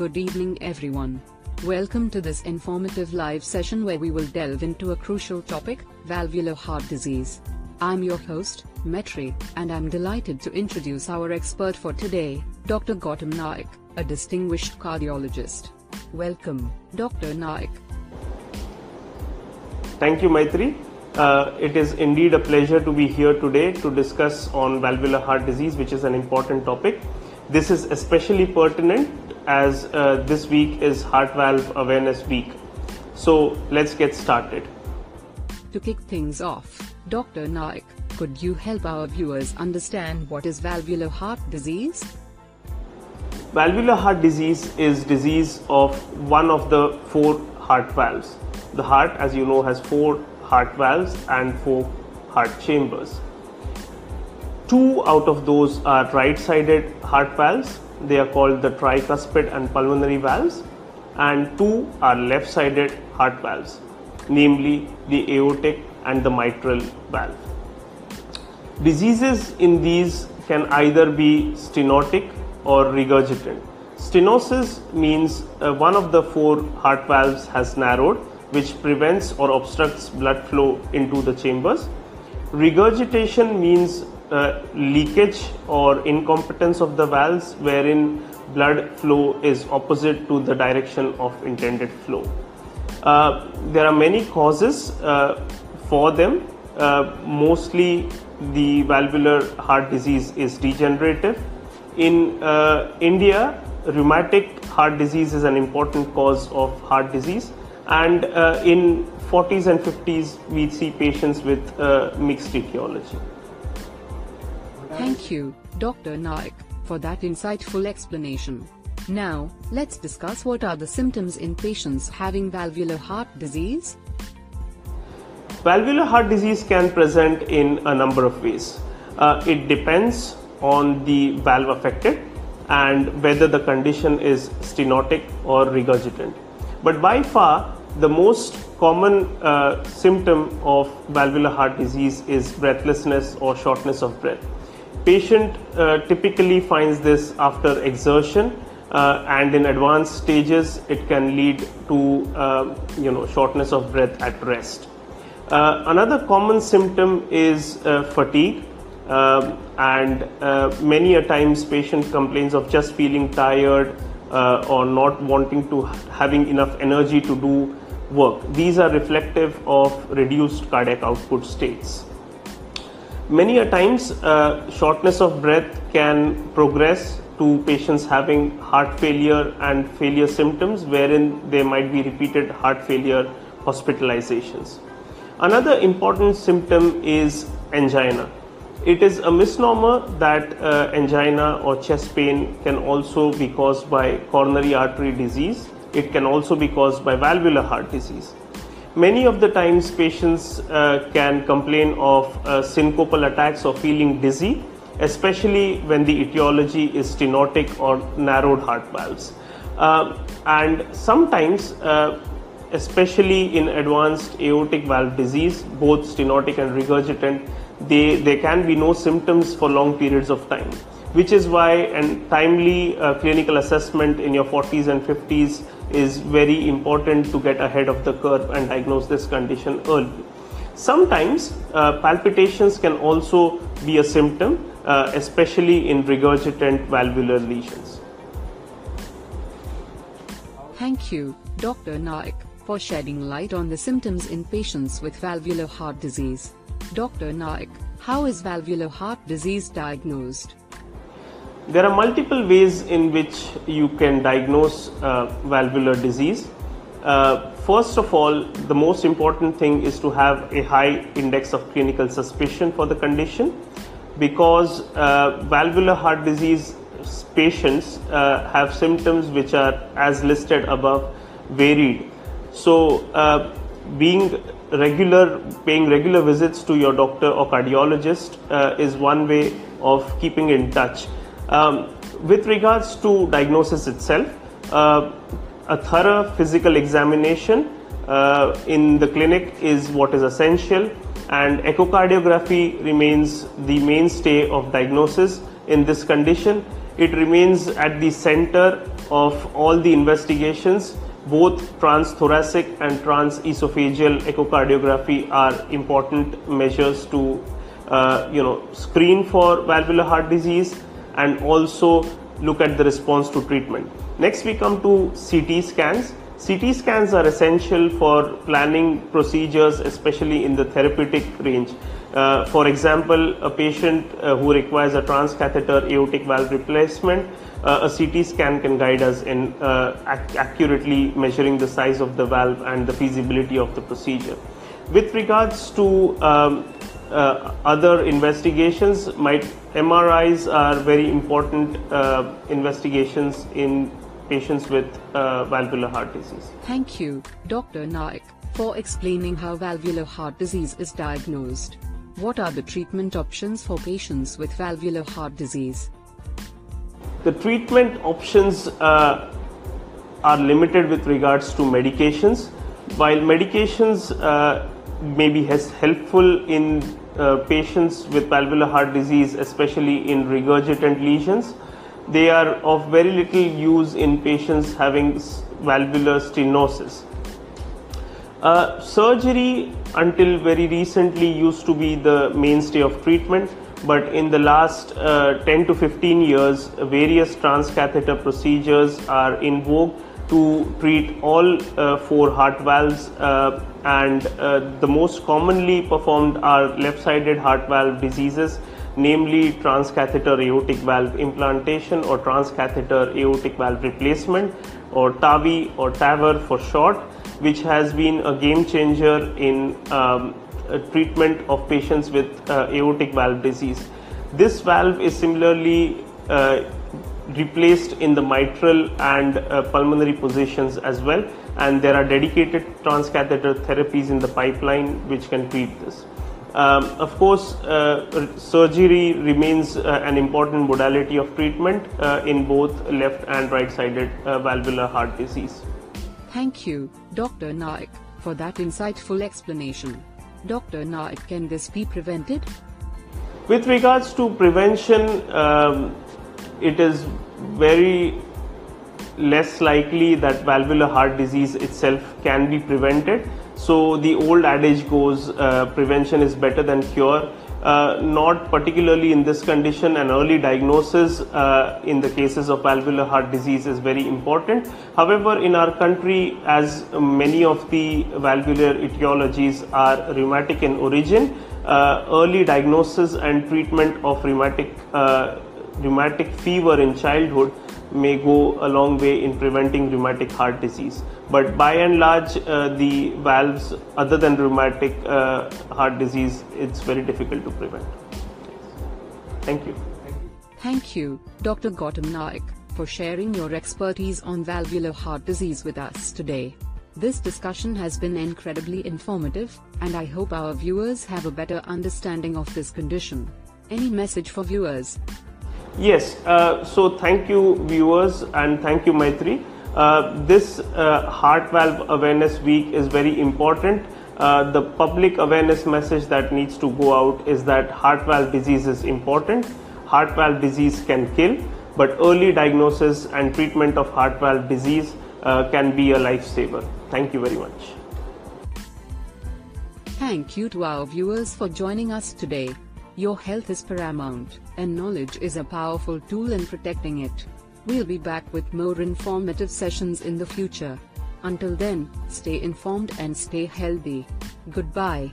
Good evening everyone. Welcome to this informative live session where we will delve into a crucial topic, valvular heart disease. I'm your host, Maitri, and I'm delighted to introduce our expert for today, Dr. Gautam Naik, a distinguished cardiologist. Welcome, Dr. Naik. Thank you, Maitri. It is indeed a pleasure to be here today to discuss on valvular heart disease, which is an important topic. This is especially pertinent as this week is Heart Valve Awareness Week. So let's get started. To kick things off, Dr. Naik, could you help our viewers understand what is valvular heart disease? Valvular heart disease is disease of one of the four heart valves. The heart, as you know, has four heart valves and four heart chambers. Two out of those are right-sided heart valves. They are called the tricuspid and pulmonary valves, and two are left-sided heart valves, namely the aortic and the mitral valve. Diseases in these can either be stenotic or regurgitant. Stenosis means one of the four heart valves has narrowed, which prevents or obstructs blood flow into the chambers. Regurgitation means leakage or incompetence of the valves, wherein blood flow is opposite to the direction of intended flow. There are many causes for them. Mostly the valvular heart disease is degenerative. In India, rheumatic heart disease is an important cause of heart disease, and in 40s and 50s we see patients with mixed etiology. Thank you, Dr. Naik, for that insightful explanation. Now, let's discuss what are the symptoms in patients having valvular heart disease. Valvular heart disease can present in a number of ways. It depends on the valve affected and whether the condition is stenotic or regurgitant. But by far, the most common symptom of valvular heart disease is breathlessness or shortness of breath. Patient typically finds this after exertion, and in advanced stages it can lead to shortness of breath at rest. Another common symptom is fatigue. Many a times patient complains of just feeling tired or not wanting to having enough energy to do work. These are reflective of reduced cardiac output states. Many a times shortness of breath can progress to patients having heart failure and failure symptoms, wherein there might be repeated heart failure hospitalizations. Another important symptom is angina. It is a misnomer that angina or chest pain can also be caused by coronary artery disease. It can also be caused by valvular heart disease. Many of the times patients can complain of syncopal attacks or feeling dizzy, especially when the etiology is stenotic or narrowed heart valves. And sometimes, especially in advanced aortic valve disease, both stenotic and regurgitant, there can be no symptoms for long periods of time, which is why a timely clinical assessment in your 40s and 50s is very important to get ahead of the curve and diagnose this condition early. Sometimes palpitations can also be a symptom, especially in regurgitant valvular lesions. Thank you, Dr. Naik, for shedding light on the symptoms in patients with valvular heart disease. Dr. Naik, how is valvular heart disease diagnosed? There are multiple ways in which you can diagnose valvular disease. First of all, the most important thing is to have a high index of clinical suspicion for the condition, because valvular heart disease patients have symptoms which are, as listed above, varied. So paying regular visits to your doctor or cardiologist is one way of keeping in touch. With regards to diagnosis itself, a thorough physical examination in the clinic is what is essential, and echocardiography remains the mainstay of diagnosis in this condition, It remains at the center of all the investigations. Both transthoracic and transesophageal echocardiography are important measures to screen for valvular heart disease and also look at the response to treatment. Next we come to CT scans. CT scans are essential for planning procedures, especially in the therapeutic range. For example, a patient who requires a transcatheter aortic valve replacement, a CT scan can guide us in accurately measuring the size of the valve and the feasibility of the procedure. With regards to other investigations, MRIs are very important investigations in patients with valvular heart disease. Thank you, Dr. Naik, for explaining how valvular heart disease is diagnosed. What are the treatment options for patients with valvular heart disease? The treatment options are limited with regards to medications. While medications may be helpful in patients with valvular heart disease, especially in regurgitant lesions, they are of very little use in patients having valvular stenosis. Surgery until very recently used to be the mainstay of treatment, but in the last 10 to 15 years, various transcatheter procedures are in vogue to treat all four heart valves, and the most commonly performed are left-sided heart valve diseases, namely transcatheter aortic valve implantation or transcatheter aortic valve replacement, or TAVI or TAVR for short, which has been a game changer in treatment of patients with aortic valve disease. This valve is similarly replaced in the mitral and pulmonary positions as well, and there are dedicated transcatheter therapies in the pipeline which can treat this. Of course, surgery remains an important modality of treatment in both left and right-sided valvular heart disease. Thank you, Dr. Naik, for that insightful explanation. Dr. Naik, can this be prevented? With regards to prevention, it is very less likely that valvular heart disease itself can be prevented. So the old adage goes, prevention is better than cure. Not particularly in this condition, an early diagnosis in the cases of valvular heart disease is very important. However, in our country, as many of the valvular etiologies are rheumatic in origin, early diagnosis and treatment of rheumatic fever in childhood may go a long way in preventing rheumatic heart disease. But by and large, the valves other than rheumatic heart disease, it's very difficult to prevent. Thank you. Thank you, Dr. Gautam Naik, for sharing your expertise on valvular heart disease with us today. This discussion has been incredibly informative, and I hope our viewers have a better understanding of this condition. Any message for viewers? Yes, so thank you viewers, and thank you Maitri. This Heart Valve Awareness Week is very important. The public awareness message that needs to go out is that heart valve disease is important. Heart valve disease can kill, but early diagnosis and treatment of heart valve disease can be a lifesaver. Thank you very much. Thank you to our viewers for joining us today. Your health is paramount, and knowledge is a powerful tool in protecting it. We'll be back with more informative sessions in the future. Until then, stay informed and stay healthy. Goodbye.